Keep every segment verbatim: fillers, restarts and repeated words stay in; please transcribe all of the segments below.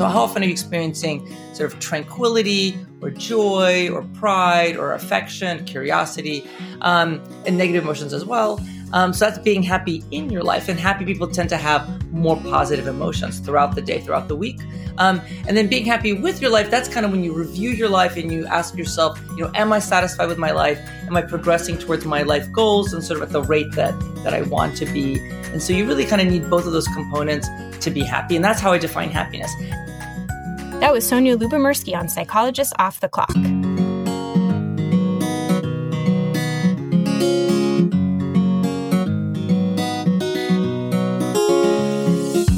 so how often are you experiencing sort of tranquility or joy or pride or affection, curiosity, um, and negative emotions as well. Um, so that's being happy in your life. And happy people tend to have more positive emotions throughout the day, throughout the week. Um, and then being happy with your life, that's kind of when you review your life and you ask yourself, you know, am I satisfied with my life? Am I progressing towards my life goals and sort of at the rate that, that I want to be? And so you really kind of need both of those components to be happy. And that's how I define happiness. That was Sonja Lyubomirsky on Psychologists Off the Clock.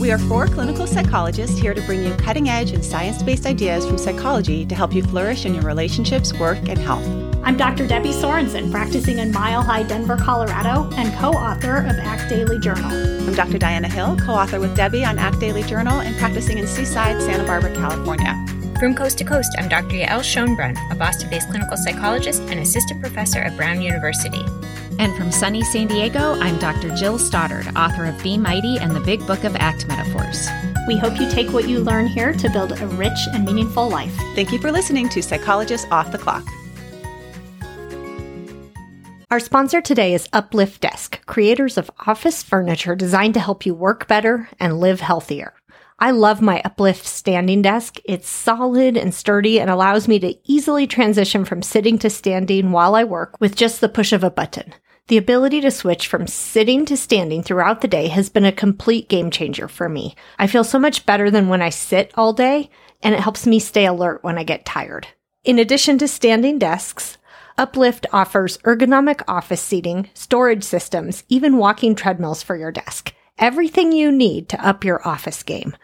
We are four clinical psychologists here to bring you cutting-edge and science-based ideas from psychology to help you flourish in your relationships, work, and health. I'm Doctor Debbie Sorensen, practicing in Mile High, Denver, Colorado, and co-author of Act Daily Journal. I'm Doctor Diana Hill, co-author with Debbie on Act Daily Journal and practicing in Seaside, Santa Barbara, California. From coast to coast, I'm Doctor Yael Schoenbrunn, a Boston-based clinical psychologist and assistant professor at Brown University. And from sunny San Diego, I'm Doctor Jill Stoddard, author of Be Mighty and the Big Book of Act Metaphors. We hope you take what you learn here to build a rich and meaningful life. Thank you for listening to Psychologists Off the Clock. Our sponsor today is Uplift Desk, creators of office furniture designed to help you work better and live healthier. I love my Uplift standing desk. It's solid and sturdy and allows me to easily transition from sitting to standing while I work with just the push of a button. The ability to switch from sitting to standing throughout the day has been a complete game changer for me. I feel so much better than when I sit all day, and it helps me stay alert when I get tired. In addition to standing desks, Uplift offers ergonomic office seating, storage systems, even walking treadmills for your desk. Everything you need to up your office game.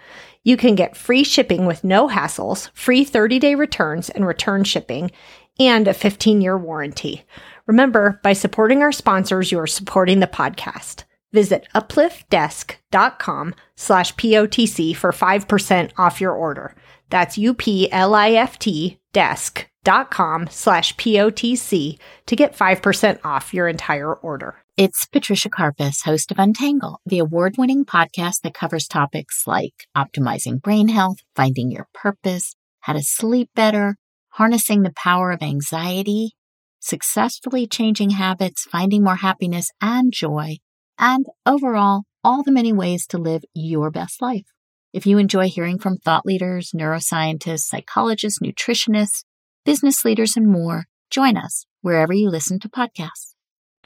You can get free shipping with no hassles, free thirty-day returns and return shipping, and a fifteen-year warranty. Remember, by supporting our sponsors, you are supporting the podcast. Visit upliftdesk.com slash P O T C for five percent off your order. That's U P L I F T desk.com slash P O T C to get five percent off your entire order. It's Patricia Karpas, host of Untangle, the award-winning podcast that covers topics like optimizing brain health, finding your purpose, how to sleep better, harnessing the power of anxiety, successfully changing habits, finding more happiness and joy, and overall, all the many ways to live your best life. If you enjoy hearing from thought leaders, neuroscientists, psychologists, nutritionists, business leaders, and more, join us wherever you listen to podcasts.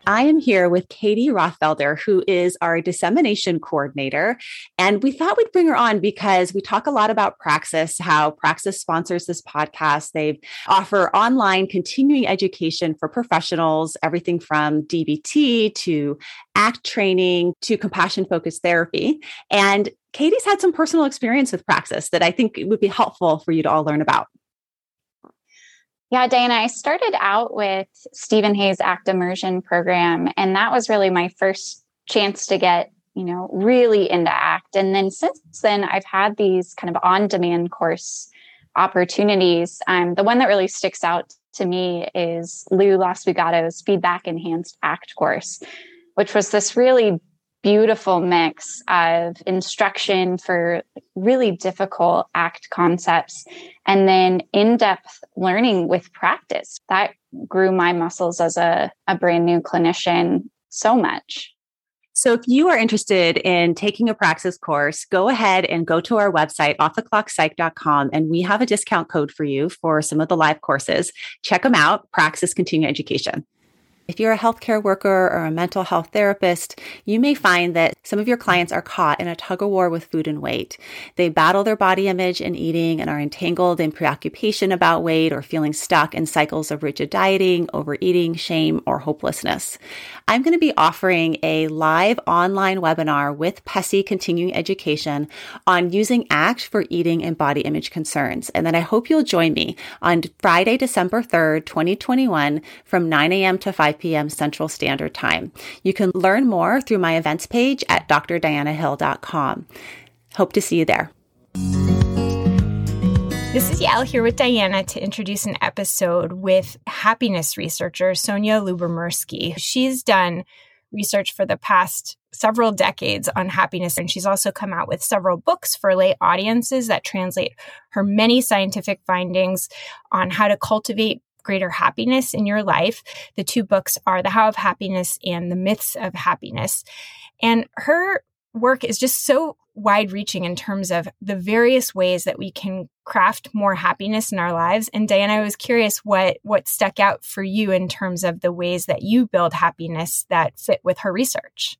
I am here with Katie Rothfelder, who is our dissemination coordinator. And we thought we'd bring her on because we talk a lot about Praxis, how Praxis sponsors this podcast. They offer online continuing education for professionals, everything from D B T to ACT training to compassion-focused therapy. And Katie's had some personal experience with Praxis that I think would be helpful for you to all learn about. Yeah, Diana, I started out with Stephen Hayes' ACT Immersion Program, and that was really my first chance to get, you know, really into ACT. And then since then, I've had these kind of on-demand course opportunities. Um, the one that really sticks out to me is Lou Laspiegato's Feedback Enhanced ACT course, which was this really beautiful mix of instruction for really difficult ACT concepts and then in-depth learning with practice. That grew my muscles as a, a brand new clinician so much. So if you are interested in taking a Praxis course, go ahead and go to our website, off the clock psych dot com, and we have a discount code for you for some of the live courses. Check them out, Praxis Continuing Education. If you're a healthcare worker or a mental health therapist, you may find that some of your clients are caught in a tug of war with food and weight. They battle their body image and eating and are entangled in preoccupation about weight or feeling stuck in cycles of rigid dieting, overeating, shame, or hopelessness. I'm going to be offering a live online webinar with PESI Continuing Education on using ACT for eating and body image concerns. And then I hope you'll join me on Friday, December third, twenty twenty-one from nine a.m. to five p.m. Central Standard Time. You can learn more through my events page at d r diana hill dot com. Hope to see you there. This is Yael here with Diana to introduce an episode with happiness researcher Sonja Lyubomirsky. She's done research for the past several decades on happiness. And she's also come out with several books for lay audiences that translate her many scientific findings on how to cultivate greater happiness in your life. The two books are The How of Happiness and The Myths of Happiness. And her work is just so wide-reaching in terms of the various ways that we can craft more happiness in our lives. And Diana, I was curious what what stuck out for you in terms of the ways that you build happiness that fit with her research.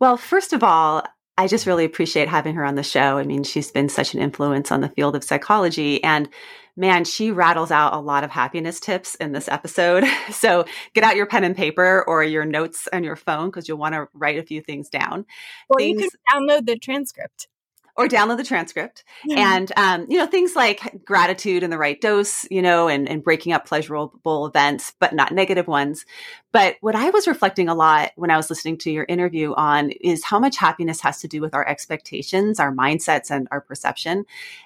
Well, first of all, I just really appreciate having her on the show. I mean, she's been such an influence on the field of psychology, and man, she rattles out a lot of happiness tips in this episode. So get out your pen and paper or your notes on your phone, because you'll want to write a few things down. Or things, you can download the transcript. Or download the transcript. Yeah. And, um, you know, things like gratitude in the right dose, you know, and, and breaking up pleasurable events, but not negative ones. But what I was reflecting a lot when I was listening to your interview on is how much happiness has to do with our expectations, our mindsets, and our perception.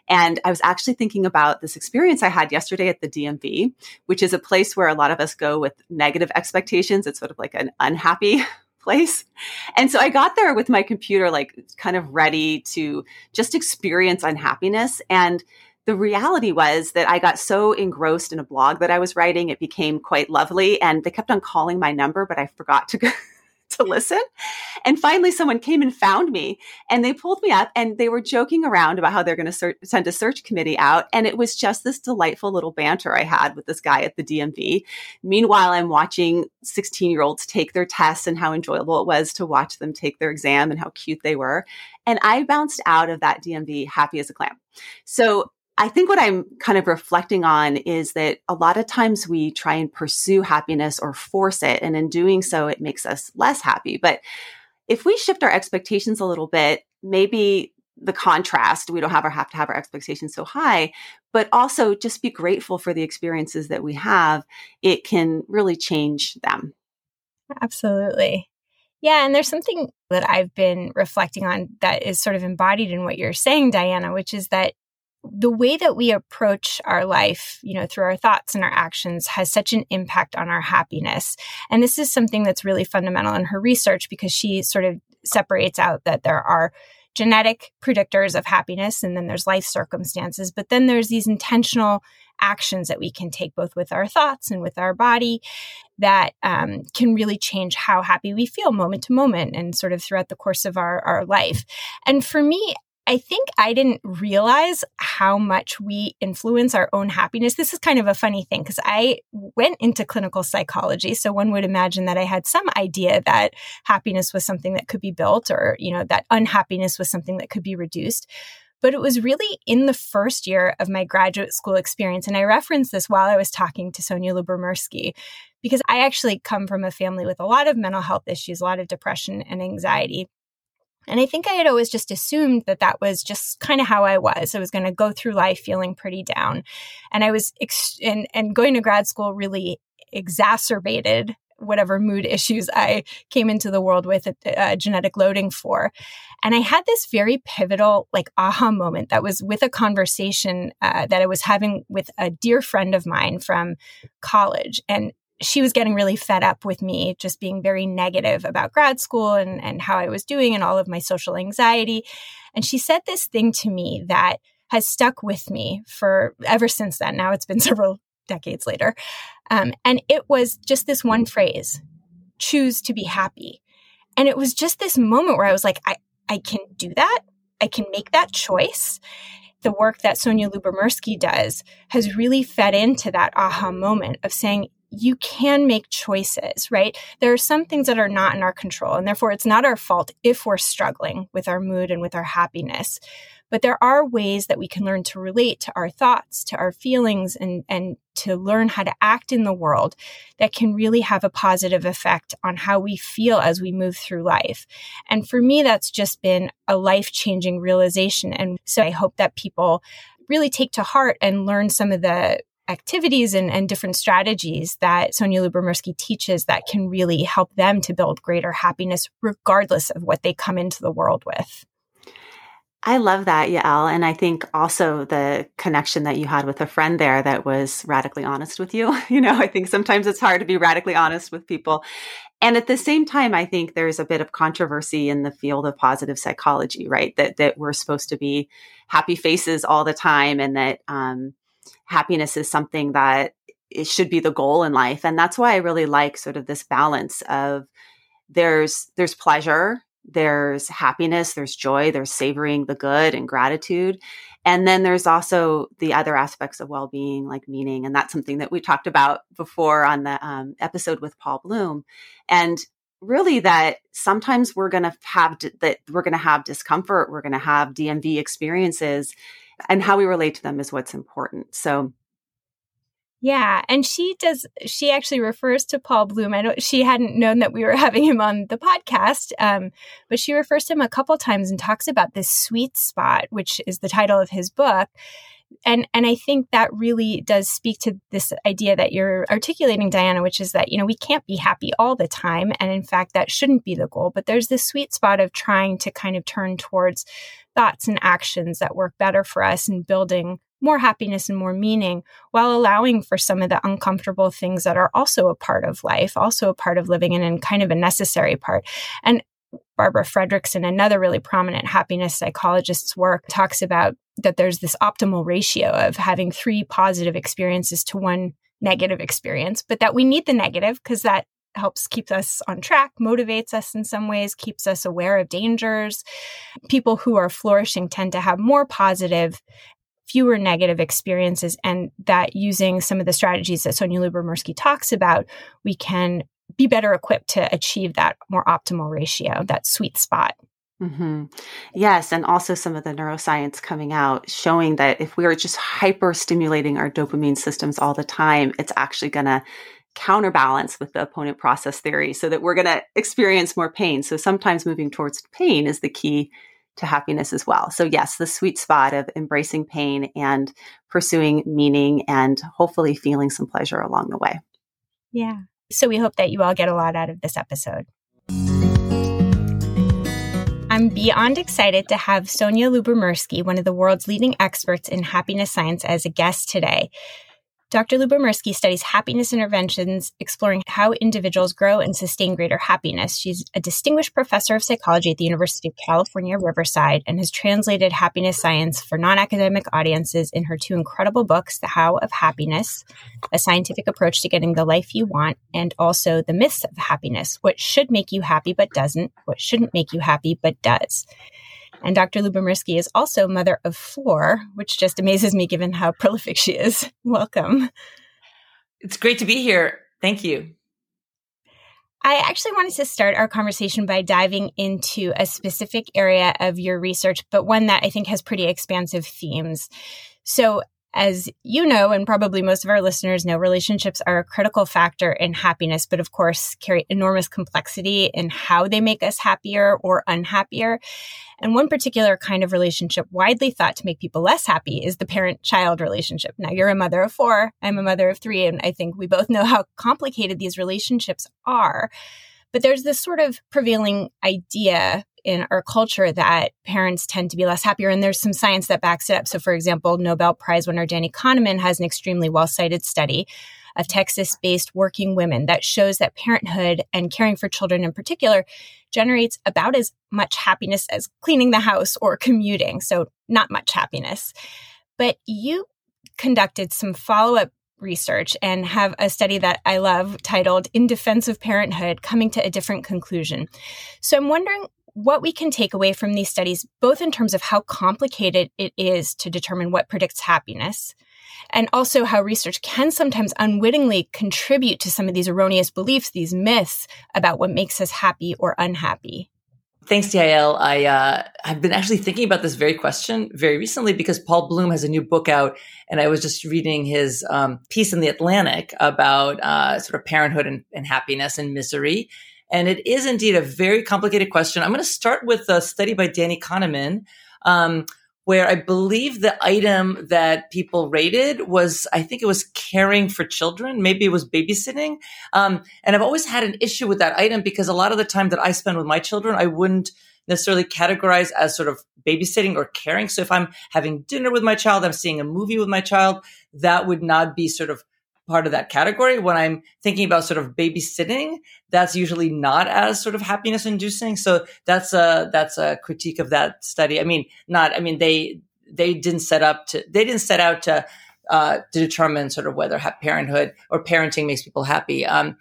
And I was actually thinking about this experience I had yesterday at the D M V, which is a place where a lot of us go with negative expectations. It's sort of like an unhappy place. And so I got there with my computer, like kind of ready to just experience unhappiness. And the reality was that I got so engrossed in a blog that I was writing, it became quite lovely. And they kept on calling my number, but I forgot to go to listen. And finally, someone came and found me, and they pulled me up, and they were joking around about how they're going to send a search committee out. And it was just this delightful little banter I had with this guy at the D M V. Meanwhile, I'm watching sixteen-year-olds take their tests and how enjoyable it was to watch them take their exam and how cute they were. And I bounced out of that D M V happy as a clam. So I think what I'm kind of reflecting on is that a lot of times we try and pursue happiness or force it. And in doing so, it makes us less happy. But if we shift our expectations a little bit, maybe the contrast, we don't have, our, have to have our expectations so high, but also just be grateful for the experiences that we have. It can really change them. Absolutely. Yeah. And there's something that I've been reflecting on that is sort of embodied in what you're saying, Diana, which is that the way that we approach our life, you know, through our thoughts and our actions has such an impact on our happiness. And this is something that's really fundamental in her research, because she sort of separates out that there are genetic predictors of happiness, and then there's life circumstances, but then there's these intentional actions that we can take both with our thoughts and with our body that um, can really change how happy we feel moment to moment and sort of throughout the course of our, our life. And for me, I think I didn't realize how much we influence our own happiness. This is kind of a funny thing, because I went into clinical psychology, so one would imagine that I had some idea that happiness was something that could be built, or, you know, that unhappiness was something that could be reduced. But it was really in the first year of my graduate school experience, and I referenced this while I was talking to Sonja Lyubomirsky, because I actually come from a family with a lot of mental health issues, a lot of depression and anxiety. And I think I had always just assumed that that was just kind of how I was. I was going to go through life feeling pretty down. And I was, ex- and, and going to grad school really exacerbated whatever mood issues I came into the world with uh, genetic loading for. And I had this very pivotal, like, aha moment that was with a conversation uh, that I was having with a dear friend of mine from college. And she was getting really fed up with me just being very negative about grad school and, and how I was doing and all of my social anxiety. And she said this thing to me that has stuck with me for ever since then. Now it's been several decades later. Um, and it was just this one phrase: choose to be happy. And it was just this moment where I was like, I, I can do that. I can make that choice. The work that Sonja Lyubomirsky does has really fed into that aha moment of saying, you can make choices, right? There are some things that are not in our control, and therefore it's not our fault if we're struggling with our mood and with our happiness. But there are ways that we can learn to relate to our thoughts, to our feelings, and, and to learn how to act in the world that can really have a positive effect on how we feel as we move through life. And for me, that's just been a life-changing realization. And so I hope that people really take to heart and learn some of the activities and, and different strategies that Sonja Lyubomirsky teaches that can really help them to build greater happiness, regardless of what they come into the world with. I love that, Yael. And I think also the connection that you had with a friend there that was radically honest with you. You know, I think sometimes it's hard to be radically honest with people. And at the same time, I think there's a bit of controversy in the field of positive psychology, right? That that we're supposed to be happy faces all the time, and that um, happiness is something that it should be the goal in life. And that's why I really like sort of this balance of there's there's pleasure, there's happiness, there's joy, there's savoring the good and gratitude. And then there's also the other aspects of well-being, like meaning. And that's something that we talked about before on the um, episode with Paul Bloom. And really that sometimes we're going to have, d- that we're going to have discomfort, we're going to have D M V experiences, and how we relate to them is what's important. So yeah. And she does, she actually refers to Paul Bloom. I don't, she hadn't known that we were having him on the podcast, um, but she refers to him a couple times and talks about this sweet spot, which is the title of his book. And, and I think that really does speak to this idea that you're articulating, Diana, which is that, you know, we can't be happy all the time. And in fact, that shouldn't be the goal, but there's this sweet spot of trying to kind of turn towards thoughts and actions that work better for us and building more happiness and more meaning, while allowing for some of the uncomfortable things that are also a part of life, also a part of living, and, and kind of a necessary part. And Barbara Fredrickson, another really prominent happiness psychologist's work, talks about that there's this optimal ratio of having three positive experiences to one negative experience, but that we need the negative because that helps keep us on track, motivates us in some ways, keeps us aware of dangers. People who are flourishing tend to have more positive, fewer negative experiences, and that using some of the strategies that Sonja Lyubomirsky talks about, we can be better equipped to achieve that more optimal ratio, that sweet spot. Mm-hmm. Yes. And also some of the neuroscience coming out showing that if we are just hyper-stimulating our dopamine systems all the time, it's actually going to counterbalance with the opponent process theory so that we're going to experience more pain. So sometimes moving towards pain is the key to happiness as well. So yes, the sweet spot of embracing pain and pursuing meaning and hopefully feeling some pleasure along the way. Yeah. So we hope that you all get a lot out of this episode. I'm beyond excited to have Sonja Lyubomirsky, one of the world's leading experts in happiness science, as a guest today. Doctor Lyubomirsky studies happiness interventions, exploring how individuals grow and sustain greater happiness. She's a distinguished professor of psychology at the University of California, Riverside, and has translated happiness science for non-academic audiences in her two incredible books, The How of Happiness, A Scientific Approach to Getting the Life You Want, and also The Myths of Happiness, What Should Make You Happy But Doesn't, What Shouldn't Make You Happy But Does. And Doctor Lyubomirsky is also mother of four, which just amazes me given how prolific she is. Welcome. It's great to be here. Thank you. I actually wanted to start our conversation by diving into a specific area of your research, but one that I think has pretty expansive themes. So as you know, and probably most of our listeners know, relationships are a critical factor in happiness, but of course carry enormous complexity in how they make us happier or unhappier. And one particular kind of relationship widely thought to make people less happy is the parent-child relationship. Now, you're a mother of four, I'm a mother of three, and I think we both know how complicated these relationships are. But there's this sort of prevailing idea in our culture that parents tend to be less happier, and there's some science that backs it up. So, for example, Nobel Prize winner Danny Kahneman has an extremely well-cited study of Texas-based working women that shows that parenthood and caring for children in particular generates about as much happiness as cleaning the house or commuting. So not much happiness. But you conducted some follow-up research and have a study that I love titled In Defense of Parenthood, Coming to a Different Conclusion. So I'm wondering what we can take away from these studies, both in terms of how complicated it is to determine what predicts happiness, and also how research can sometimes unwittingly contribute to some of these erroneous beliefs, these myths about what makes us happy or unhappy. Thanks, Yael. I, uh, I've been actually thinking about this very question very recently because Paul Bloom has a new book out, and I was just reading his um, piece in The Atlantic about uh, sort of parenthood and, and happiness and misery. And it is indeed a very complicated question. I'm going to start with a study by Danny Kahneman, um, where I believe the item that people rated was, I think it was caring for children. Maybe it was babysitting. Um, and I've always had an issue with that item because a lot of the time that I spend with my children, I wouldn't necessarily categorize as sort of babysitting or caring. So if I'm having dinner with my child, I'm seeing a movie with my child, that would not be sort of part of that category. When I'm thinking about sort of babysitting, that's usually not as sort of happiness inducing. So that's a, that's a critique of that study. I mean, not, I mean, they, they didn't set up to, they didn't set out to, uh, to determine sort of whether ha- parenthood or parenting makes people happy. Um,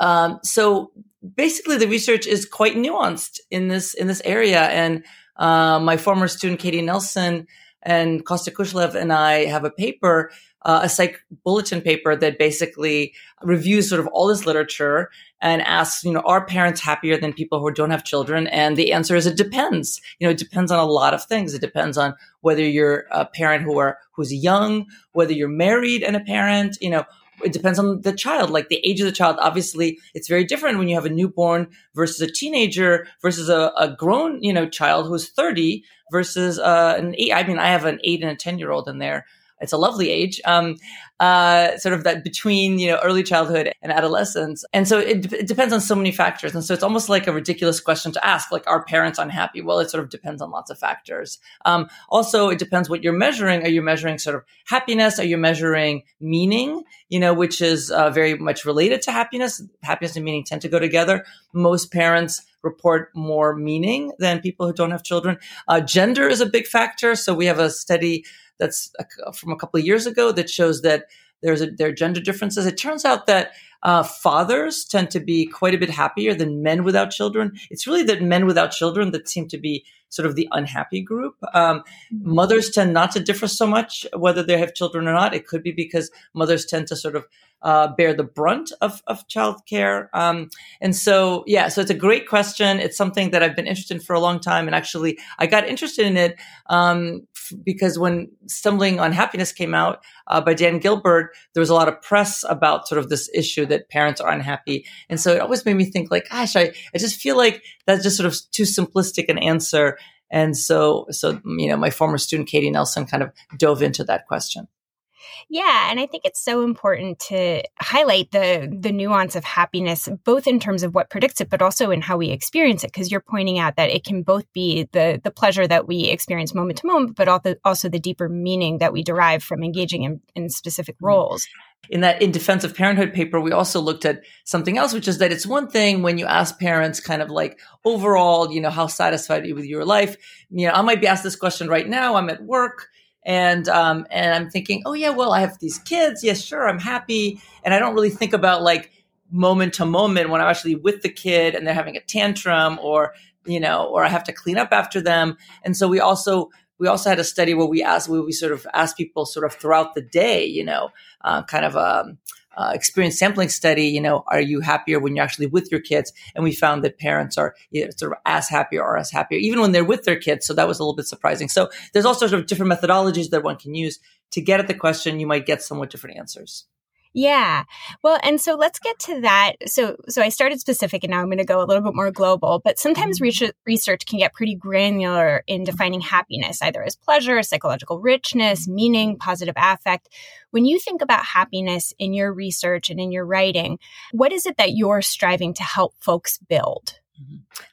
um, so basically the research is quite nuanced in this, in this area. And, uh, my former student, Katie Nelson and Kosta Kushlev and I have a paper, Uh, a psych bulletin paper that basically reviews sort of all this literature and asks, you know, are parents happier than people who don't have children? And the answer is it depends. You know, it depends on a lot of things. It depends on whether you're a parent who are, who's young, whether you're married and a parent, you know, it depends on the child, like the age of the child. Obviously, it's very different when you have a newborn versus a teenager versus a, a grown, you know, child who's thirty versus uh, an eight. I mean, I have an eight and a ten year old in there. It's a lovely age, um, uh, sort of that between, you know, early childhood and adolescence. And so it, d- it depends on so many factors. And so it's almost like a ridiculous question to ask, like, are parents unhappy? Well, it sort of depends on lots of factors. Um, also, it depends what you're measuring. Are you measuring sort of happiness? Are you measuring meaning, you know, which is uh, very much related to happiness? Happiness and meaning tend to go together. Most parents report more meaning than people who don't have children. Uh, gender is a big factor. So we have a study that's from a couple of years ago that shows that there's a, there are gender differences. It turns out that uh, fathers tend to be quite a bit happier than men without children. It's really that men without children that seem to be sort of the unhappy group. Um, mothers tend not to differ so much whether they have children or not. It could be because mothers tend to sort of uh, bear the brunt of, of childcare. Um, and so, yeah, so it's a great question. It's something that I've been interested in for a long time. And actually, I got interested in it um, because when Stumbling on Happiness came out uh, by Dan Gilbert, there was a lot of press about sort of this issue that parents are unhappy. And so it always made me think like, gosh, I, I just feel like that's just sort of too simplistic an answer. And so, so, you know, my former student, Katie Nelson, kind of dove into that question. Yeah. And I think it's so important to highlight the the nuance of happiness, both in terms of what predicts it, but also in how we experience it, because you're pointing out that it can both be the the pleasure that we experience moment to moment, but also, also the deeper meaning that we derive from engaging in, in specific roles. In that In Defense of Parenthood paper, we also looked at something else, which is that it's one thing when you ask parents kind of like overall, you know, how satisfied are you with your life? You know, I might be asked this question right now. I'm at work. And, um, and I'm thinking, oh yeah, well, I have these kids. Yes, sure. I'm happy. And I don't really think about like moment to moment when I'm actually with the kid and they're having a tantrum or, you know, or I have to clean up after them. And so we also, we also had a study where we asked, where we sort of asked people sort of throughout the day, you know, uh, kind of, um, Uh, experience sampling study, you know, are you happier when you're actually with your kids? And we found that parents are you know, sort of as happy or as happier, even when they're with their kids. So that was a little bit surprising. So there's all sorts of different methodologies that one can use to get at the question. You might get somewhat different answers. Yeah. Well, and so let's get to that. So so I started specific and now I'm going to go a little bit more global, but sometimes research can get pretty granular in defining happiness, either as pleasure, psychological richness, meaning, positive affect. When you think about happiness in your research and in your writing, what is it that you're striving to help folks build?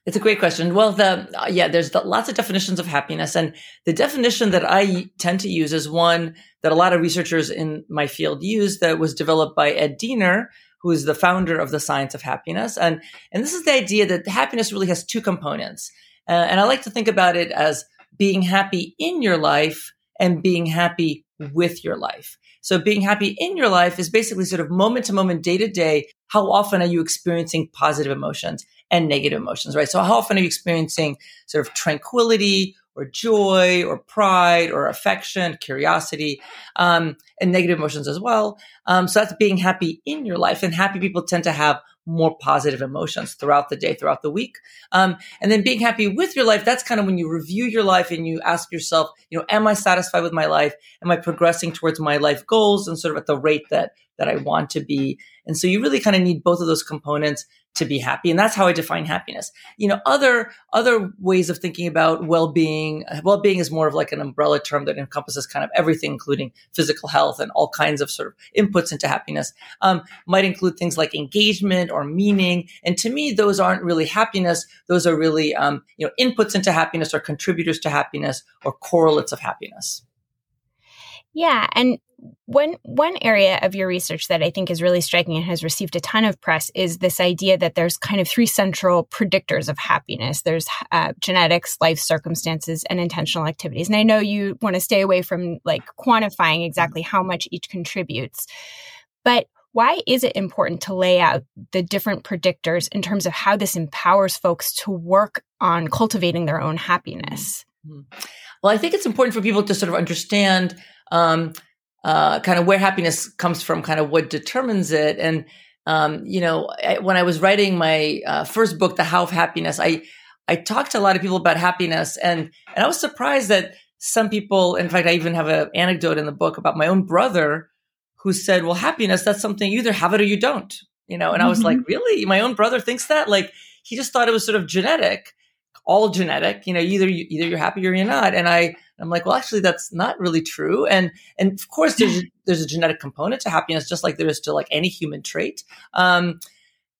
It's a great question. Well, the uh, yeah, there's the, lots of definitions of happiness. And the definition that I tend to use is one that a lot of researchers in my field use that was developed by Ed Diener, who is the founder of the science of happiness. And, and this is the idea that happiness really has two components. Uh, and I like to think about it as being happy in your life and being happy with your life. So being happy in your life is basically sort of moment to moment, day to day. How often are you experiencing positive emotions and negative emotions, right? So how often are you experiencing sort of tranquility or joy or pride or affection, curiosity, um, and negative emotions as well? Um, so that's being happy in your life. And happy people tend to have more positive emotions throughout the day, throughout the week. Um, and then being happy with your life, that's kind of when you review your life and you ask yourself, you know, am I satisfied with my life? Am I progressing towards my life goals and sort of at the rate that, that I want to be? And so you really kind of need both of those components to be happy. And that's how I define happiness. You know, other other ways of thinking about well-being, well-being is more of like an umbrella term that encompasses kind of everything, including physical health and all kinds of sort of inputs into happiness, um, might include things like engagement or meaning. And to me, those aren't really happiness. Those are really, um, you know, inputs into happiness or contributors to happiness or correlates of happiness. Yeah. And one one area of your research that I think is really striking and has received a ton of press is this idea that there's kind of three central predictors of happiness. There's uh, genetics, life circumstances, and intentional activities. And I know you want to stay away from like quantifying exactly how much each contributes, but why is it important to lay out the different predictors in terms of how this empowers folks to work on cultivating their own happiness? Well, I think it's important for people to sort of understand um, uh, kind of where happiness comes from, kind of what determines it. And, um, you know, I, when I was writing my uh, first book, The How of Happiness, I, I talked to a lot of people about happiness. And, and I was surprised that some people, in fact, I even have an anecdote in the book about my own brother who said, well, happiness, that's something you either have it or you don't, you know? And mm-hmm. I was like, really? My own brother thinks that? Like, he just thought it was sort of genetic. All genetic, you know, either you, either you're happy or you're not. And I, I'm like, well, actually, that's not really true. And and of course, there's there's a genetic component to happiness, just like there is to like any human trait. Um,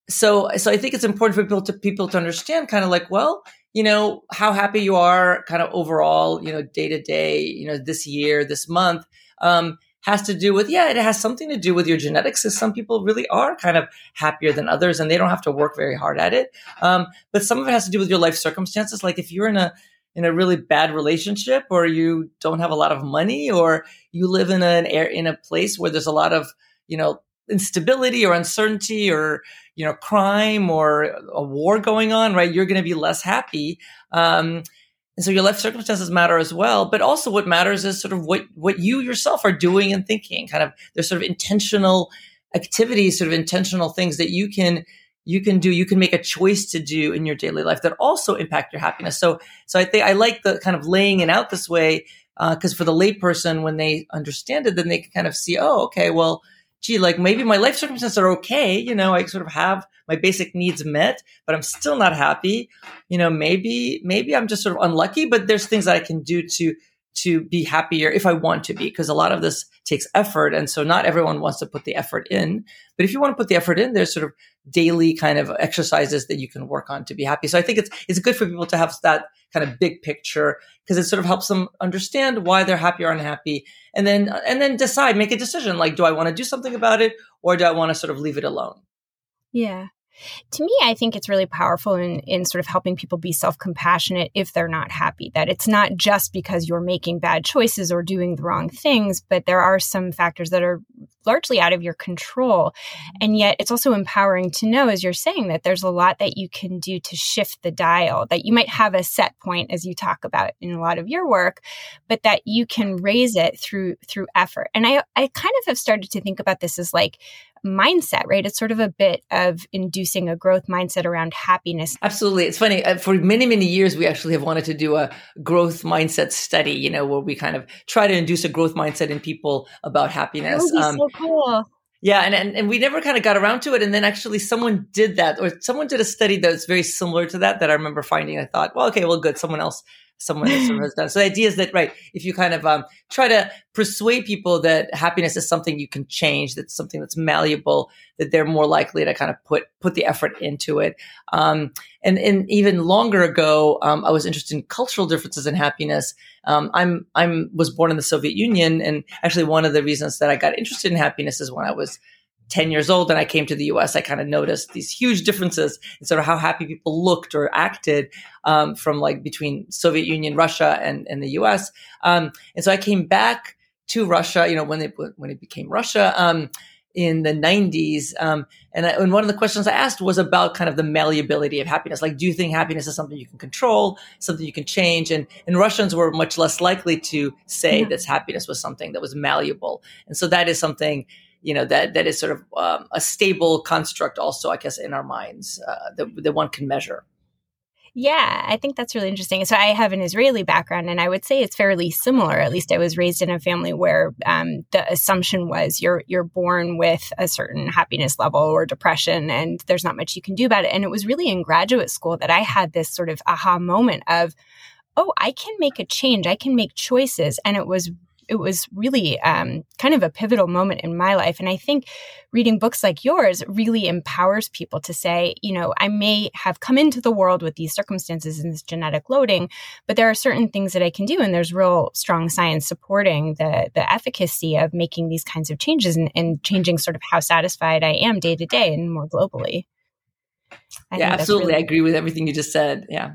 so so I think it's important for people to people to understand, kind of like, well, you know, how happy you are, kind of overall, you know, day to day, you know, this year, this month. Um, has to do with, yeah, it has something to do with your genetics, because some people really are kind of happier than others and they don't have to work very hard at it. Um, but some of it has to do with your life circumstances. Like if you're in a in a really bad relationship, or you don't have a lot of money, or you live in an air, in a place where there's a lot of, you know, instability or uncertainty or, you know, crime or a war going on, right? You're going to be less happy. Um And so your life circumstances matter as well, but also what matters is sort of what, what you yourself are doing and thinking. Kind of there's sort of intentional activities, sort of intentional things that you can you can do, you can make a choice to do in your daily life that also impact your happiness. So so I think I like the kind of laying it out this way, because uh, for the layperson, when they understand it, then they can kind of see, oh, okay, well, gee, like maybe my life circumstances are okay. You know, I sort of have my basic needs met, but I'm still not happy. You know, maybe, maybe I'm just sort of unlucky, but there's things that I can do to, to be happier if I want to be, because a lot of this takes effort. And so not everyone wants to put the effort in, but if you want to put the effort in, there's sort of daily kind of exercises that you can work on to be happy. So I think it's, it's good for people to have that kind of big picture, because it sort of helps them understand why they're happy or unhappy, and then, and then decide, make a decision. Like, do I want to do something about it, or do I want to sort of leave it alone? Yeah. To me, I think it's really powerful in, in sort of helping people be self-compassionate if they're not happy, that it's not just because you're making bad choices or doing the wrong things, but there are some factors that are largely out of your control. And yet it's also empowering to know, as you're saying, that there's a lot that you can do to shift the dial, that you might have a set point, as you talk about in a lot of your work, but that you can raise it through through effort. And I, I kind of have started to think about this as like mindset, right? It's sort of a bit of inducing a growth mindset around happiness. Absolutely. It's funny. For many, many years, we actually have wanted to do a growth mindset study, you know, where we kind of try to induce a growth mindset in people about happiness. That would be um, so cool. Yeah. And, and, and we never kind of got around to it. And then actually someone did that, or someone did a study that's very similar to that, that I remember finding. I thought, well, okay, well, good. Someone else Someone else has done. So the idea is that, right, if you kind of um, try to persuade people that happiness is something you can change, that's something that's malleable, that they're more likely to kind of put put the effort into it. Um, and, and even longer ago, um, I was interested in cultural differences in happiness. Um, I'm I'm was born in the Soviet Union, and actually one of the reasons that I got interested in happiness is when I was ten years old and I came to the U S, I kind of noticed these huge differences in sort of how happy people looked or acted um, from like between Soviet Union, Russia, and, and the U S. Um, and so I came back to Russia, you know, when it, when it became Russia um, in the nineties. Um, and, I, and one of the questions I asked was about kind of the malleability of happiness. Like, do you think happiness is something you can control, something you can change? And, and Russians were much less likely to say yeah. that happiness was something that was malleable. And so that is something, you know, that, that is sort of um, a stable construct also, I guess, in our minds uh, that, that one can measure. Yeah, I think that's really interesting. So I have an Israeli background, and I would say it's fairly similar. At least I was raised in a family where um, the assumption was you're you're born with a certain happiness level or depression, and there's not much you can do about it. And it was really in graduate school that I had this sort of aha moment of, oh, I can make a change. I can make choices. And it was It was really um, kind of a pivotal moment in my life. And I think reading books like yours really empowers people to say, you know, I may have come into the world with these circumstances and this genetic loading, but there are certain things that I can do. And there's real strong science supporting the the efficacy of making these kinds of changes and, and changing sort of how satisfied I am day to day and more globally. I yeah, absolutely. Really- I agree with everything you just said. Yeah.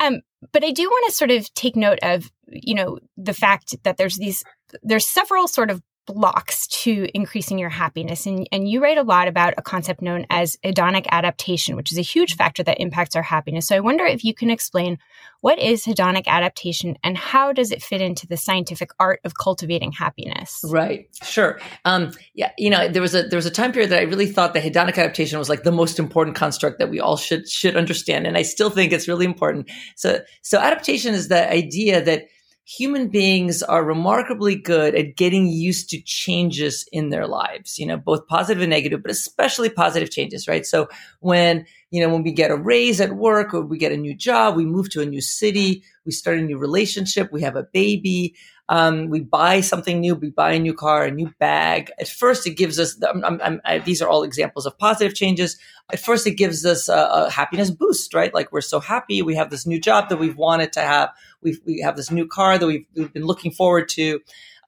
Um, but I do want to sort of take note of, you know, the fact that there's these, there's several sort of blocks to increasing your happiness. And, and you write a lot about a concept known as hedonic adaptation, which is a huge factor that impacts our happiness. So I wonder if you can explain what is hedonic adaptation and how does it fit into the scientific art of cultivating happiness? Right. Sure. Um, yeah. You know, there was a, there was a time period that I really thought that hedonic adaptation was like the most important construct that we all should, should understand. And I still think it's really important. So, so adaptation is the idea that human beings are remarkably good at getting used to changes in their lives, you know, both positive and negative, but especially positive changes, right? So when, you know, when we get a raise at work or we get a new job, we move to a new city, we start a new relationship, we have a baby, um, we buy something new, we buy a new car, a new bag. At first, it gives us, the, I'm, I'm, I, these are all examples of positive changes. At first, it gives us a, a happiness boost, right? Like we're so happy, we have this new job that we've wanted to have. We've, we have this new car that we've, we've been looking forward to,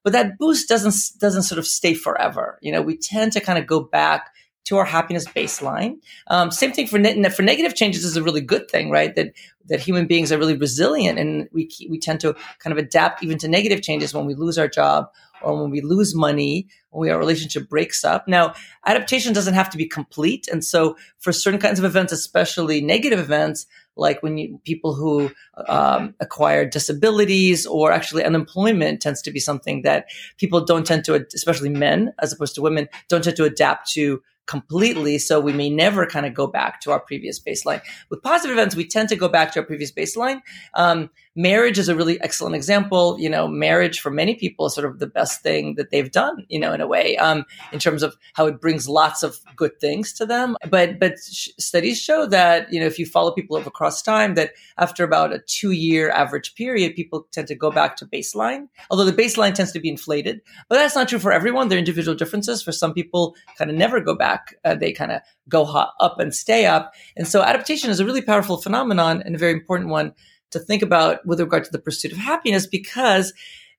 but that boost doesn't, doesn't sort of stay forever. You know, we tend to kind of go back to our happiness baseline. Um, same thing for ne- for negative changes is a really good thing, right? That, that human beings are really resilient and we, we tend to kind of adapt even to negative changes when we lose our job or when we lose money, when our relationship breaks up. Now, adaptation doesn't have to be complete. And so for certain kinds of events, especially negative events, like when you, people who um, acquire disabilities or actually unemployment tends to be something that people don't tend to, especially men as opposed to women, don't tend to adapt to completely. So we may never kind of go back to our previous baseline. With positive events, we tend to go back to our previous baseline. Um, marriage is a really excellent example. You know, marriage for many people is sort of the best thing that they've done, you know, in a way, um, in terms of how it brings lots of good things to them. But, but sh- studies show that, you know, if you follow people over across time, that after about a two year average period, people tend to go back to baseline, although the baseline tends to be inflated, but that's not true for everyone. There are individual differences. For some people kind of never go back. Uh, they kind of go hot up and stay up. And so adaptation is a really powerful phenomenon and a very important one to think about with regard to the pursuit of happiness, because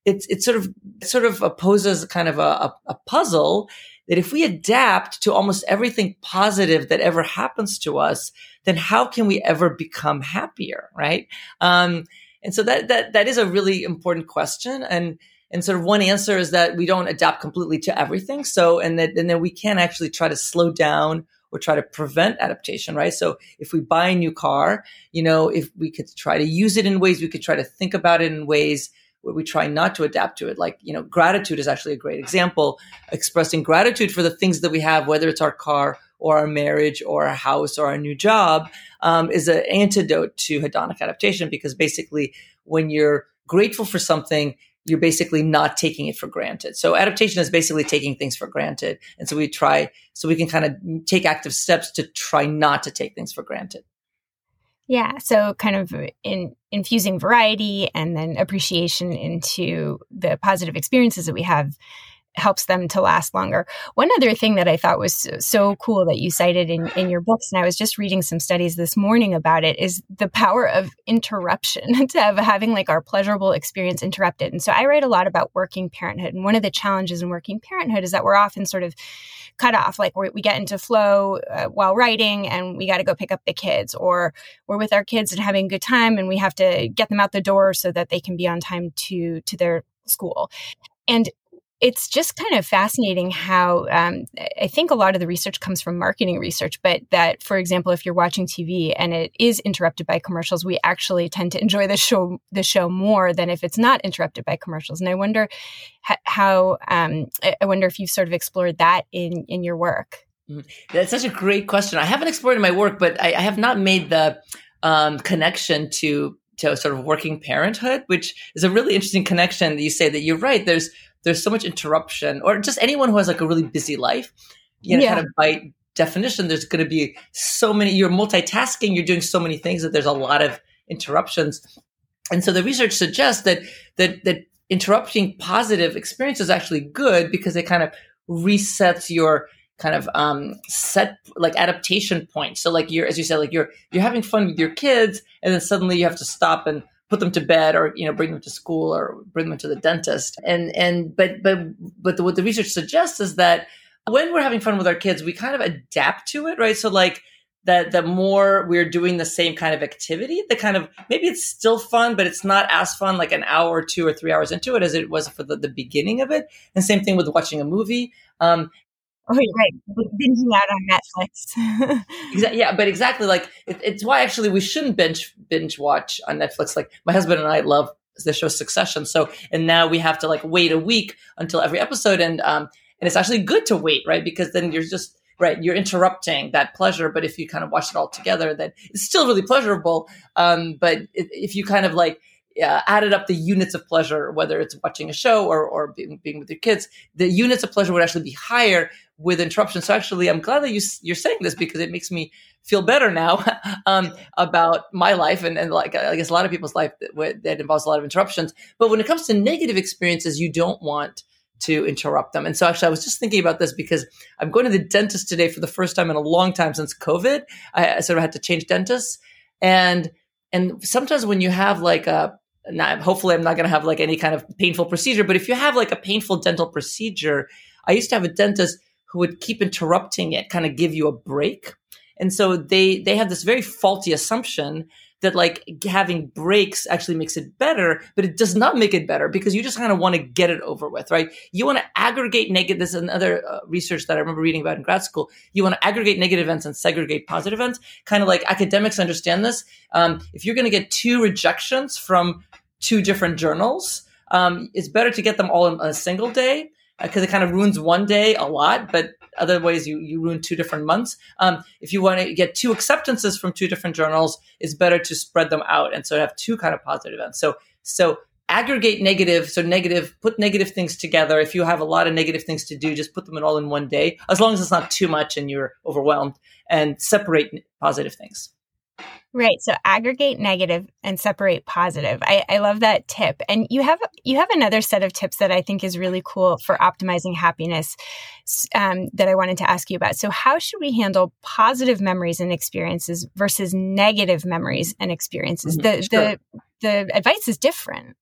it's, it's sort of, it sort of opposes kind of a, a, a puzzle that if we adapt to almost everything positive that ever happens to us, then how can we ever become happier? Right. Um, and so that, that, that is a really important question. And, and sort of one answer is that we don't adapt completely to everything. So, and that, and then we can actually try to slow down or try to prevent adaptation, right? So if we buy a new car, you know, if we could try to use it in ways, we could try to think about it in ways where we try not to adapt to it. Like, you know, gratitude is actually a great example, expressing gratitude for the things that we have, whether it's our car or our marriage or our house or our new job, um, is an antidote to hedonic adaptation, because basically when you're grateful for something, you're basically not taking it for granted. So adaptation is basically taking things for granted. And so we try, so we can kind of take active steps to try not to take things for granted. Yeah. So kind of in infusing variety and then appreciation into the positive experiences that we have helps them to last longer. One other thing that I thought was so, so cool that you cited in, in your books, and I was just reading some studies this morning about it, is the power of interruption, to have, having like our pleasurable experience interrupted. And so I write a lot about working parenthood. And one of the challenges in working parenthood is that we're often sort of cut off. Like we we get into flow uh, while writing and we got to go pick up the kids, or we're with our kids and having a good time and we have to get them out the door so that they can be on time to, to their school. And it's just kind of fascinating how um, I think a lot of the research comes from marketing research, but that, for example, if you're watching T V and it is interrupted by commercials, we actually tend to enjoy the show the show more than if it's not interrupted by commercials. And I wonder ha- how um, I wonder if you've sort of explored that in, in your work. That's such a great question. I haven't explored in my work, but I, I have not made the um, connection to to sort of working parenthood, which is a really interesting connection that you say that you're right. There's there's so much interruption, or just anyone who has like a really busy life, you know, yeah. kind of by definition, there's going to be so many, you're multitasking, you're doing so many things that there's a lot of interruptions. And so the research suggests that that that interrupting positive experience is actually good because it kind of resets your kind of um, set like adaptation point. So like you're, as you said, like you're you're having fun with your kids, and then suddenly you have to stop and put them to bed, or you know, bring them to school, or bring them to the dentist. And and but but but the, what the research suggests is that when we're having fun with our kids, we kind of adapt to it, right? So like. That the more we're doing the same kind of activity, the kind of, maybe it's still fun, but it's not as fun like an hour or two or three hours into it as it was for the, the beginning of it. And same thing with watching a movie. Um, oh, right. Binging out on Netflix. exa- yeah, but exactly. Like it, it's why actually we shouldn't binge binge watch on Netflix. Like my husband and I love the show Succession. So, and now we have to like wait a week until every episode. And, um, and it's actually good to wait, right? Because then you're just, right, you're interrupting that pleasure, but if you kind of watch it all together, then it's still really pleasurable. Um, but if, if you kind of like uh, added up the units of pleasure, whether it's watching a show or or being, being with your kids, the units of pleasure would actually be higher with interruption. So actually, I'm glad that you, you're saying this because it makes me feel better now um, about my life and, and like I guess a lot of people's life that, that involves a lot of interruptions. But when it comes to negative experiences, you don't want to interrupt them. And so actually, I was just thinking about this because I'm going to the dentist today for the first time in a long time since COVID. I, I sort of had to change dentists. And and sometimes when you have like a, not, hopefully I'm not going to have like any kind of painful procedure, but if you have like a painful dental procedure, I used to have a dentist who would keep interrupting it, kind of give you a break. And so they they have this very faulty assumption that like having breaks actually makes it better, but it does not make it better because you just kind of want to get it over with, right? You want to aggregate negative, this is another uh, research that I remember reading about in grad school. You want to aggregate negative events and segregate positive events. Kind of like academics understand this. Um, if you're going to get two rejections from two different journals, um, it's better to get them all in a single day because uh, it kind of ruins one day a lot, but otherwise, you, you ruin two different months. Um, if you want to get two acceptances from two different journals, it's better to spread them out and so have two kind of positive events. So so aggregate negative, so negative, put negative things together. If you have a lot of negative things to do, just put them all in one day, as long as it's not too much and you're overwhelmed, and separate positive things. Right. So aggregate negative and separate positive. I, I love that tip. And you have you have another set of tips that I think is really cool for optimizing happiness um, that I wanted to ask you about. So how should we handle positive memories and experiences versus negative memories and experiences? Mm-hmm. The, sure. the the advice is different.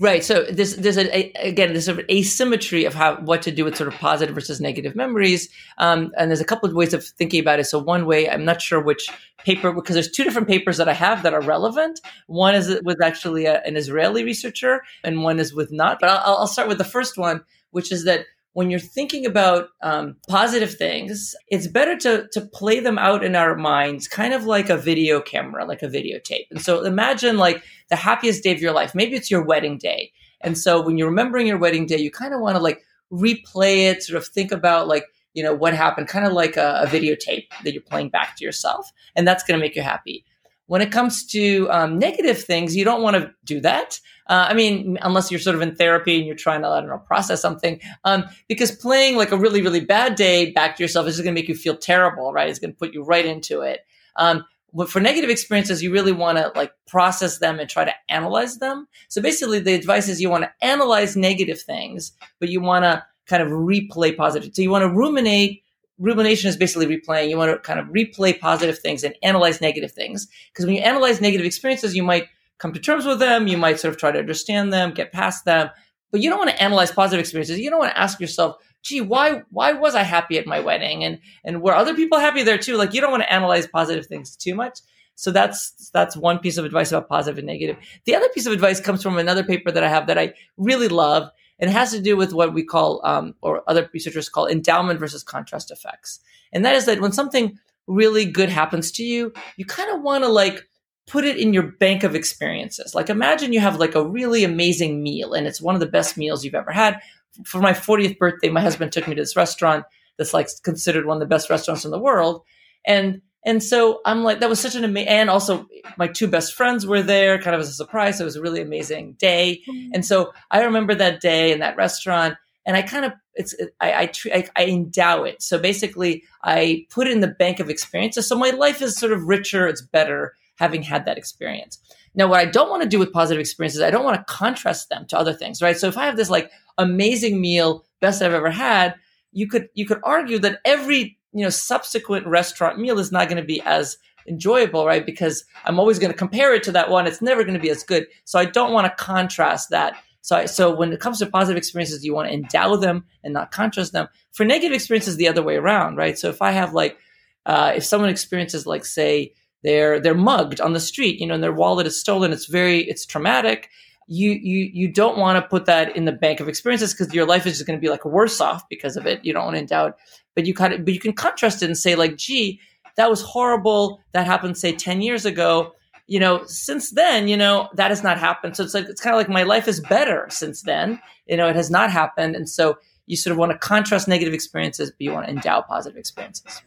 Right. So there's, there's a, a, again, there's an asymmetry of how what to do with sort of positive versus negative memories. Um, and there's a couple of ways of thinking about it. So one way, I'm not sure which paper, because there's two different papers that I have that are relevant. One is with actually a, an Israeli researcher and one is with not. But I'll, I'll start with the first one, which is that when you're thinking about um, positive things, it's better to to play them out in our minds, kind of like a video camera, like a videotape. And so imagine like the happiest day of your life. Maybe it's your wedding day. And so when you're remembering your wedding day, you kind of want to like replay it, sort of think about like, you know, what happened, kind of like a, a videotape that you're playing back to yourself. And that's going to make you happy. When it comes to um, negative things, you don't want to do that. Uh, I mean, unless you're sort of in therapy and you're trying to, I don't know, process something. Um, because playing like a really, really bad day back to yourself is just going to make you feel terrible, right? It's going to put you right into it. Um, but for negative experiences, you really want to like process them and try to analyze them. So basically the advice is you want to analyze negative things, but you want to kind of replay positive. So you want to ruminate. Rumination is basically replaying. You want to kind of replay positive things and analyze negative things. Because when you analyze negative experiences, you might come to terms with them. You might sort of try to understand them, get past them. But you don't want to analyze positive experiences. You don't want to ask yourself, gee, why why was I happy at my wedding? And and were other people happy there too? Like you don't want to analyze positive things too much. So that's that's one piece of advice about positive and negative. The other piece of advice comes from another paper that I have that I really love. It has to do with what we call, um, or other researchers call, endowment versus contrast effects. And that is that when something really good happens to you, you kind of want to like put it in your bank of experiences. Like imagine you have like a really amazing meal and it's one of the best meals you've ever had. For my fortieth birthday, my husband took me to this restaurant that's like considered one of the best restaurants in the world. And And so I'm like, that was such an amazing, and also my two best friends were there kind of as a surprise. So it was a really amazing day. And so I remember that day in that restaurant, and I kind of, it's, I, I, I endow it. So basically I put it in the bank of experiences. So my life is sort of richer. It's better having had that experience. Now, what I don't want to do with positive experiences, I don't want to contrast them to other things, right? So if I have this like amazing meal, best I've ever had, you could, you could argue that every, you know, subsequent restaurant meal is not going to be as enjoyable, right? Because I'm always going to compare it to that one. It's never going to be as good. So I don't want to contrast that. So I, so when it comes to positive experiences, you want to endow them and not contrast them. For negative experiences, the other way around, right? So if I have like, uh, if someone experiences like, say, they're, they're mugged on the street, you know, and their wallet is stolen, it's very, it's traumatic. You, you, you don't want to put that in the bank of experiences because your life is just going to be like worse off because of it. You don't want to endow it. But you kind of, but you can contrast it and say like, gee, that was horrible. That happened, say, ten years ago. You know, since then, you know, that has not happened. So it's like, it's kind of like my life is better since then. You know, it has not happened. And so you sort of want to contrast negative experiences, but you want to endow positive experiences.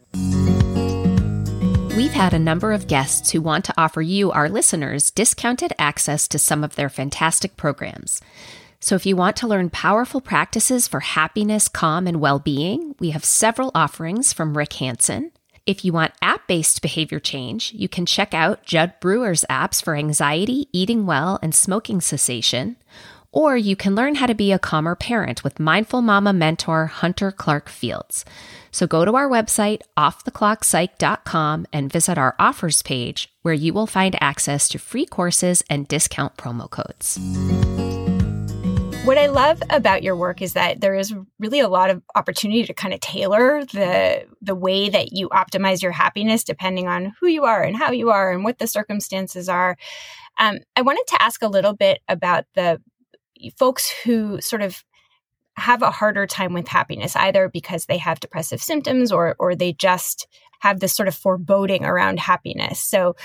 We've had a number of guests who want to offer you, our listeners, discounted access to some of their fantastic programs. So if you want to learn powerful practices for happiness, calm, and well-being, we have several offerings from Rick Hansen. If you want app-based behavior change, you can check out Judd Brewer's apps for anxiety, eating well, and smoking cessation. Or you can learn how to be a calmer parent with Mindful Mama mentor Hunter Clark Fields. So go to our website, off the clock psych dot com, and visit our offers page where you will find access to free courses and discount promo codes. What I love about your work is that there is really a lot of opportunity to kind of tailor the the way that you optimize your happiness depending on who you are and how you are and what the circumstances are. Um, I wanted to ask a little bit about the folks who sort of have a harder time with happiness, either because they have depressive symptoms or or they just have this sort of foreboding around happiness. So,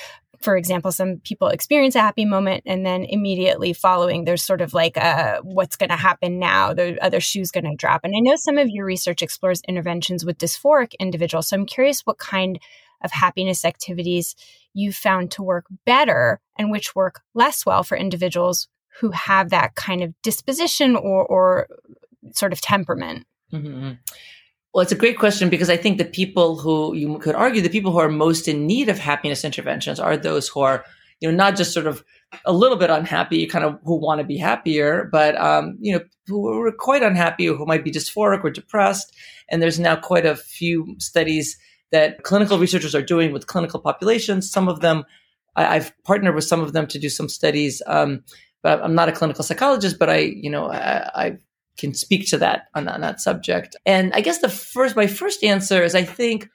for example, some people experience a happy moment and then immediately following, there's sort of like a, what's going to happen now? The other shoe's going to drop. And I know some of your research explores interventions with dysphoric individuals. So I'm curious what kind of happiness activities you found to work better and which work less well for individuals who have that kind of disposition or, or sort of temperament? Mm-hmm. Well, it's a great question because I think the people who, you could argue, the people who are most in need of happiness interventions are those who are, you know, not just sort of a little bit unhappy, kind of who want to be happier, but, um, you know, who are quite unhappy or who might be dysphoric or depressed. And there's now quite a few studies that clinical researchers are doing with clinical populations. Some of them, I, I've partnered with some of them to do some studies, um, but I'm not a clinical psychologist, but I, you know, I, I can speak to that on, on that subject. And I guess the first, my first answer is I think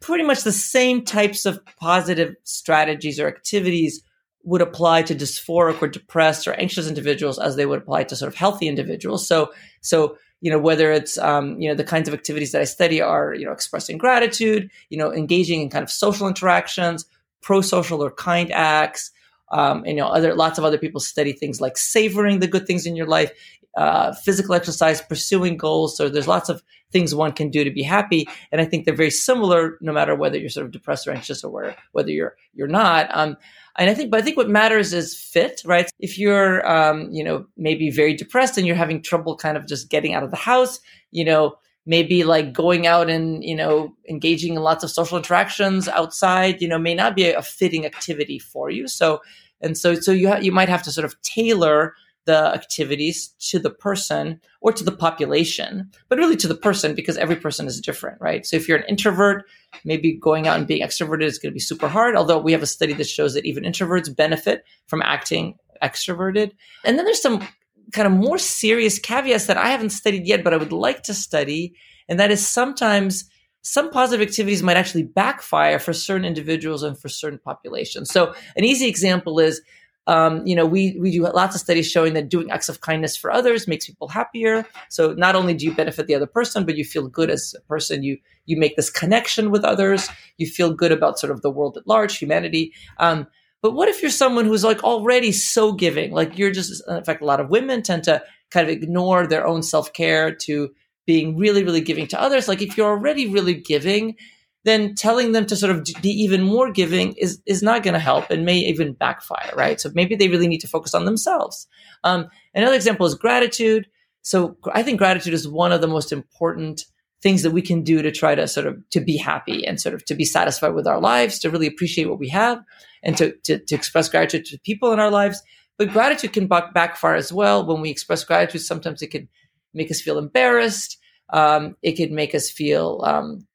pretty much the same types of positive strategies or activities would apply to dysphoric or depressed or anxious individuals as they would apply to sort of healthy individuals. So, so, you know, whether it's, um, you know, the kinds of activities that I study are, you know, expressing gratitude, you know, engaging in kind of social interactions, pro-social or kind acts. Um, you know, other, lots of other people study things like savoring the good things in your life, uh, physical exercise, pursuing goals. So there's lots of things one can do to be happy. And I think they're very similar, no matter whether you're sort of depressed or anxious or where, whether you're, you're not. Um, and I think, but I think what matters is fit, right? If you're, um, you know, maybe very depressed and you're having trouble kind of just getting out of the house, you know, maybe like going out and, you know, engaging in lots of social interactions outside, you know, may not be a fitting activity for you. So, and so, so you ha- you might have to sort of tailor the activities to the person or to the population, but really to the person because every person is different, right? So if you're an introvert, maybe going out and being extroverted is going to be super hard. Although we have a study that shows that even introverts benefit from acting extroverted. And then there's some kind of more serious caveats that I haven't studied yet, but I would like to study. And that is sometimes some positive activities might actually backfire for certain individuals and for certain populations. So an easy example is, Um, you know, we, we do lots of studies showing that doing acts of kindness for others makes people happier. So not only do you benefit the other person, but you feel good as a person. You, you make this connection with others. You feel good about sort of the world at large, humanity. Um, but what if you're someone who's like already so giving? Like you're just, in fact, a lot of women tend to kind of ignore their own self-care to being really, really giving to others. Like if you're already really giving, then telling them to sort of be even more giving is, is not going to help and may even backfire, right? So maybe they really need to focus on themselves. Um, another example is gratitude. So I think gratitude is one of the most important things that we can do to try to sort of, to be happy and sort of to be satisfied with our lives, to really appreciate what we have and to, to, to express gratitude to people in our lives. But gratitude can backfire as well. When we express gratitude, sometimes it can make us feel embarrassed. Um, it could make us feel, um,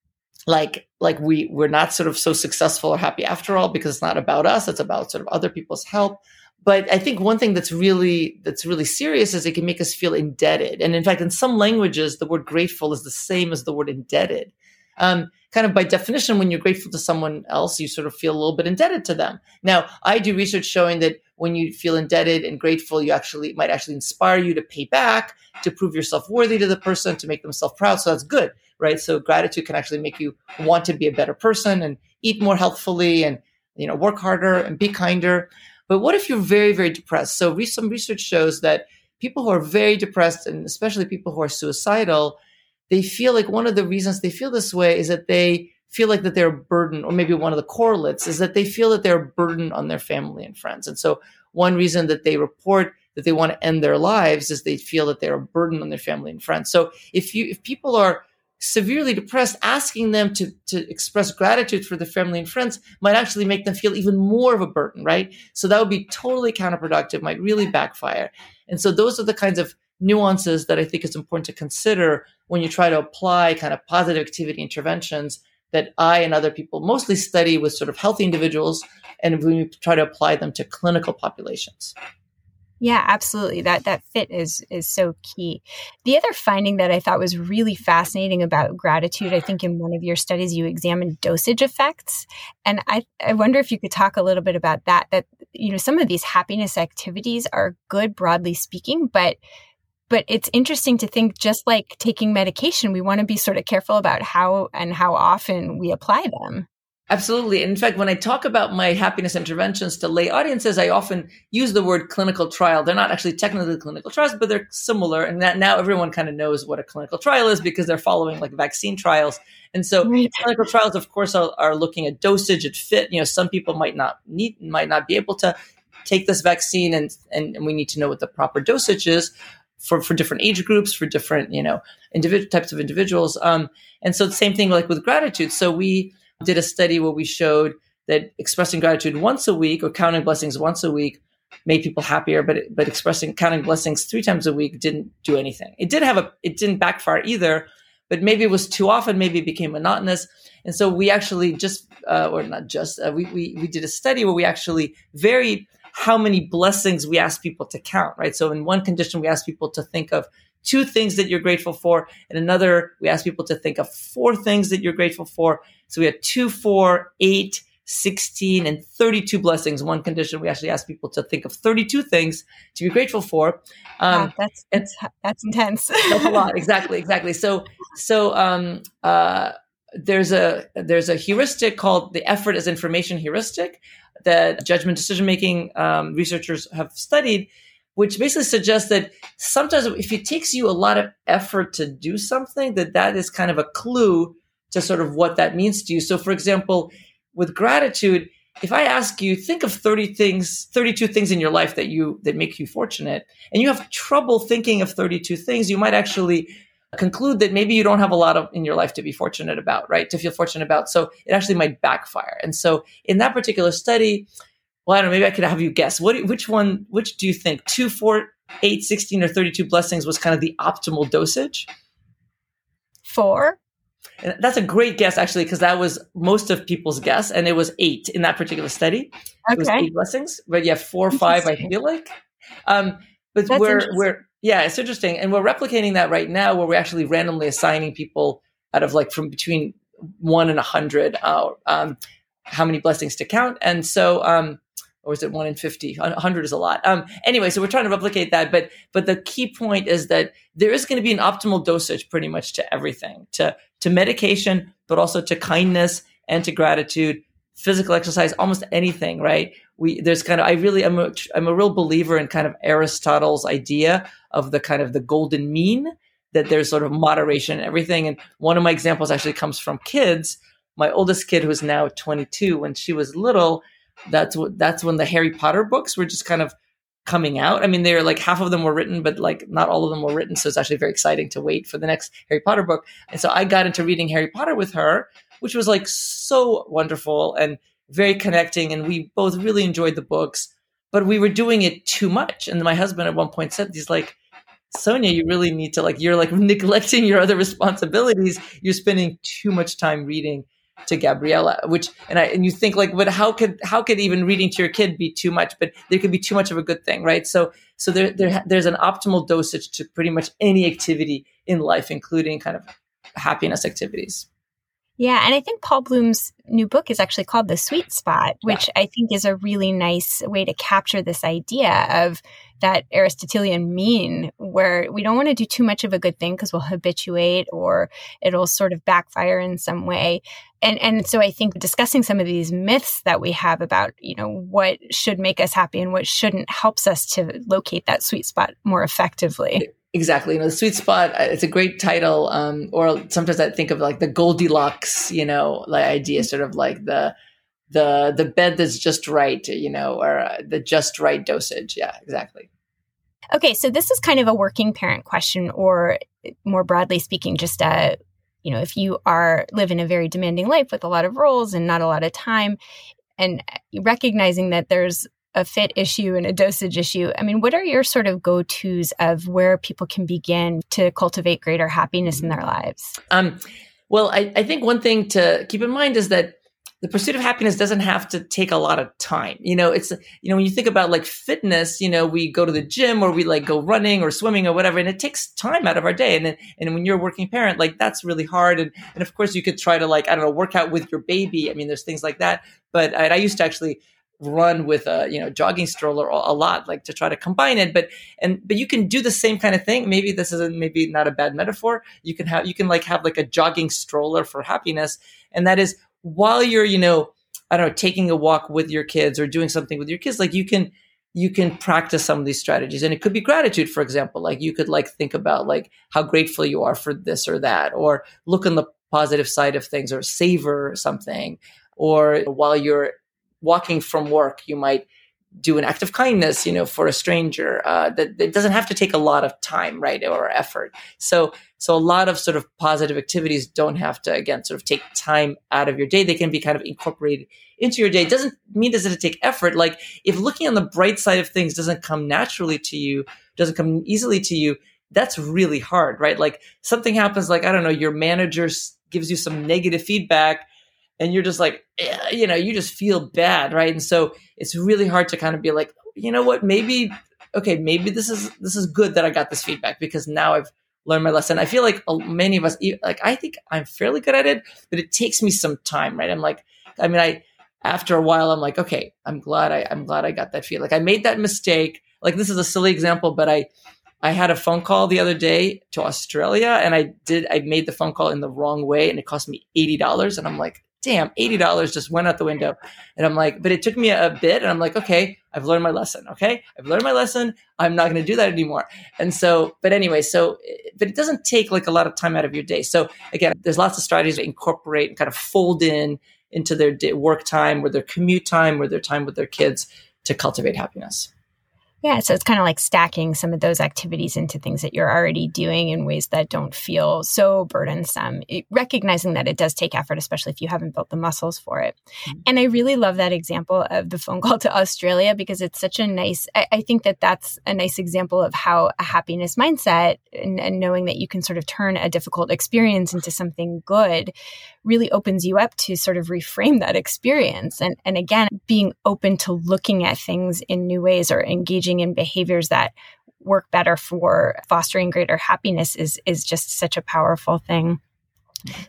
like, like we, we're not sort of so successful or happy after all, because it's not about us. It's about sort of other people's help. But I think one thing that's really, that's really serious is it can make us feel indebted. And in fact, in some languages, the word grateful is the same as the word indebted. Um, kind of by definition, when you're grateful to someone else, you sort of feel a little bit indebted to them. Now, I do research showing that when you feel indebted and grateful, you actually might actually inspire you to pay back, to prove yourself worthy to the person, to make themselves proud. So that's good, right? So gratitude can actually make you want to be a better person and eat more healthfully and, you know, work harder and be kinder. But what if you're very, very depressed? So re- some research shows that people who are very depressed, and especially people who are suicidal, they feel like one of the reasons they feel this way is that they feel like that they're a burden, or maybe one of the correlates is that they feel that they're a burden on their family and friends. And so one reason that they report that they want to end their lives is they feel that they're a burden on their family and friends. So if you, if people are severely depressed, asking them to, to express gratitude for their family and friends might actually make them feel even more of a burden, right? So that would be totally counterproductive, might really backfire. And so those are the kinds of nuances that I think it's important to consider when you try to apply kind of positive activity interventions that I and other people mostly study with sort of healthy individuals, and when you try to apply them to clinical populations. Yeah, absolutely. That that fit is is so key. The other finding that I thought was really fascinating about gratitude, I think in one of your studies, you examined dosage effects. And I, I wonder if you could talk a little bit about that, that, you know, some of these happiness activities are good, broadly speaking, but But it's interesting to think, just like taking medication, we want to be sort of careful about how and how often we apply them. Absolutely. And in fact, when I talk about my happiness interventions to lay audiences, I often use the word clinical trial. They're not actually technically clinical trials, but they're similar. And that now everyone kind of knows what a clinical trial is because they're following like vaccine trials. And so right. clinical trials, of course, are, are looking at dosage at fit. You know, some people might not need, might not be able to take this vaccine, and, and, and we need to know what the proper dosage is. For, for different age groups, for different, you know, individual types of individuals. Um, and so the same thing like with gratitude. So we did a study where we showed that expressing gratitude once a week or counting blessings once a week made people happier, but, but expressing counting blessings three times a week didn't do anything. It did have a, it didn't backfire either, but maybe it was too often, maybe it became monotonous. And so we actually just, uh, or not just, uh, we, we, we did a study where we actually varied how many blessings we ask people to count, right? So in one condition, we ask people to think of two things that you're grateful for. And another, we ask people to think of four things that you're grateful for. So we had two, four, eight, sixteen, and thirty-two blessings. One condition, we actually asked people to think of thirty-two things to be grateful for. Um, wow, that's, that's, that's intense. That's a lot. Exactly. Exactly. So, so, um, uh, There's a there's a heuristic called the effort as information heuristic that judgment decision-making um, researchers have studied, which basically suggests that sometimes if it takes you a lot of effort to do something, that that is kind of a clue to sort of what that means to you. So, for example, with gratitude, if I ask you, think of thirty things, thirty-two things in your life that you that make you fortunate, and you have trouble thinking of thirty-two things, you might actually conclude that maybe you don't have a lot of in your life to be fortunate about, right? To feel fortunate about. So it actually might backfire. And so in that particular study, well, I don't know, maybe I could have you guess what, which one, which do you think two, four, eight, sixteen, or thirty-two blessings was kind of the optimal dosage? Four. And that's a great guess, actually, because that was most of people's guess. And it was eight in that particular study. Okay. It was eight blessings, but yeah, four or five, I feel like. Um, but that's we're, we're, Yeah, it's interesting. And we're replicating that right now where we're actually randomly assigning people out of like from between one and one hundred uh, um, how many blessings to count. And so, um, or is it one in fifty? one hundred is a lot. Um, anyway, so we're trying to replicate that. But but the key point is that there is going to be an optimal dosage pretty much to everything, to to medication, but also to kindness and to gratitude, physical exercise, almost anything, right? We, there's kind of, I really, I'm a, I'm a real believer in kind of Aristotle's idea of the kind of the golden mean, that there's sort of moderation in everything. And one of my examples actually comes from kids my oldest kid, who's now twenty-two, when she was little, that's what, that's when the Harry Potter books were just kind of coming out. I mean, they're like half of them were written, but like not all of them were written. So it's actually very exciting to wait for the next Harry Potter book. And so I got into reading Harry Potter with her, which was like so wonderful and very connecting. And we both really enjoyed the books, but we were doing it too much. And my husband at one point said, he's like, Sonja, you really need to like, you're like neglecting your other responsibilities. You're spending too much time reading to Gabriella, which, and I, and you think like, but how could, how could even reading to your kid be too much? But there could be too much of a good thing, right? So, so there, there, there's an optimal dosage to pretty much any activity in life, including kind of happiness activities. Yeah. And I think Paul Bloom's new book is actually called The Sweet Spot, which yeah. I think is a really nice way to capture this idea of that Aristotelian mean, where we don't want to do too much of a good thing because we'll habituate or it'll sort of backfire in some way. And and so I think discussing some of these myths that we have about, you know, what should make us happy and what shouldn't helps us to locate that sweet spot more effectively. Exactly. You know, the sweet spot, it's a great title. Um, or sometimes I think of like the Goldilocks, you know, like idea, sort of like the, the, the bed that's just right, you know, or the just right dosage. Yeah, exactly. Okay. So this is kind of a working parent question, or more broadly speaking, just a, you know, if you are live in a very demanding life with a lot of roles and not a lot of time, and recognizing that there's a fit issue and a dosage issue. I mean, what are your sort of go-tos of where people can begin to cultivate greater happiness in their lives? Um, well, I, I think one thing to keep in mind is that the pursuit of happiness doesn't have to take a lot of time. You know, it's, you know, when you think about like fitness, you know, we go to the gym or we like go running or swimming or whatever, and it takes time out of our day. And then, and when you're a working parent, like that's really hard. And, and of course you could try to like, I don't know, work out with your baby. I mean, there's things like that, but I, I used to actually run with a, you know, jogging stroller a lot, like to try to combine it, but, and, but you can do the same kind of thing. Maybe this is a, maybe not a bad metaphor. You can have, you can like have like a jogging stroller for happiness. And that is while you're, you know, I don't know, taking a walk with your kids or doing something with your kids, like you can, you can practice some of these strategies. And it could be gratitude, for example, like you could like think about like how grateful you are for this or that, or look on the positive side of things, or savor something, or while you're walking from work, you might do an act of kindness, you know, for a stranger. Uh, that, that doesn't have to take a lot of time, right, or effort. So, so a lot of sort of positive activities don't have to, again, sort of take time out of your day. They can be kind of incorporated into your day. It doesn't mean does it take effort. Like if looking on the bright side of things doesn't come naturally to you, doesn't come easily to you, that's really hard, right? Like something happens, like, I don't know, your manager gives you some negative feedback, and you're just like, you know, you just feel bad, right? And so it's really hard to kind of be like, you know what, maybe, okay, maybe this is this is good that I got this feedback, because now I've learned my lesson. I feel like many of us, like I think I'm fairly good at it, but it takes me some time, right? I'm like, I mean, I after a while, I'm like, okay, I'm glad I I'm glad I got that feedback. Like I made that mistake. Like this is a silly example, but I I had a phone call the other day to Australia, and I did I made the phone call in the wrong way, and it cost me eighty dollars, and I'm like, damn, eighty dollars just went out the window. And I'm like, but it took me a bit. And I'm like, okay, I've learned my lesson. Okay. I've learned my lesson. I'm not going to do that anymore. And so, but anyway, so, but it doesn't take like a lot of time out of your day. So again, there's lots of strategies to incorporate and kind of fold in into their day, work time or their commute time or their time with their kids to cultivate happiness. Yeah. So it's kind of like stacking some of those activities into things that you're already doing in ways that don't feel so burdensome, it, recognizing that it does take effort, especially if you haven't built the muscles for it. Mm-hmm. And I really love that example of the phone call to Australia, because it's such a nice, I, I think that that's a nice example of how a happiness mindset and, and knowing that you can sort of turn a difficult experience into something good really opens you up to sort of reframe that experience. And, and again, being open to looking at things in new ways or engaging in behaviors that work better for fostering greater happiness is is just such a powerful thing.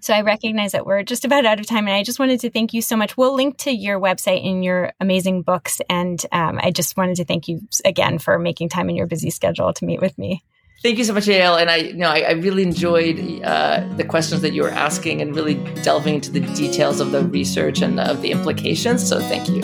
So I recognize that we're just about out of time, and I just wanted to thank you so much. We'll link to your website and your amazing books, and um, I just wanted to thank you again for making time in your busy schedule to meet with me. Thank you so much, Yael. And I no, I, I really enjoyed uh, the questions that you were asking and really delving into the details of the research and of the implications. So thank you.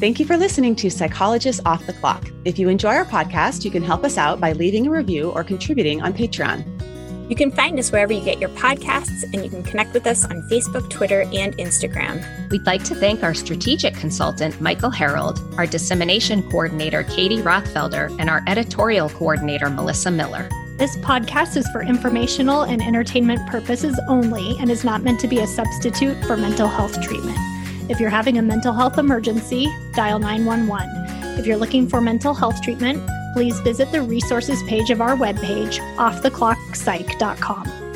Thank you for listening to Psychologists Off the Clock. If you enjoy our podcast, you can help us out by leaving a review or contributing on Patreon. You can find us wherever you get your podcasts, and you can connect with us on Facebook, Twitter, and Instagram. We'd like to thank our strategic consultant, Michael Harold, our dissemination coordinator, Katie Rothfelder, and our editorial coordinator, Melissa Miller. This podcast is for informational and entertainment purposes only and is not meant to be a substitute for mental health treatment. If you're having a mental health emergency, dial nine one one. If you're looking for mental health treatment, please visit the resources page of our webpage, off the clock psych dot com.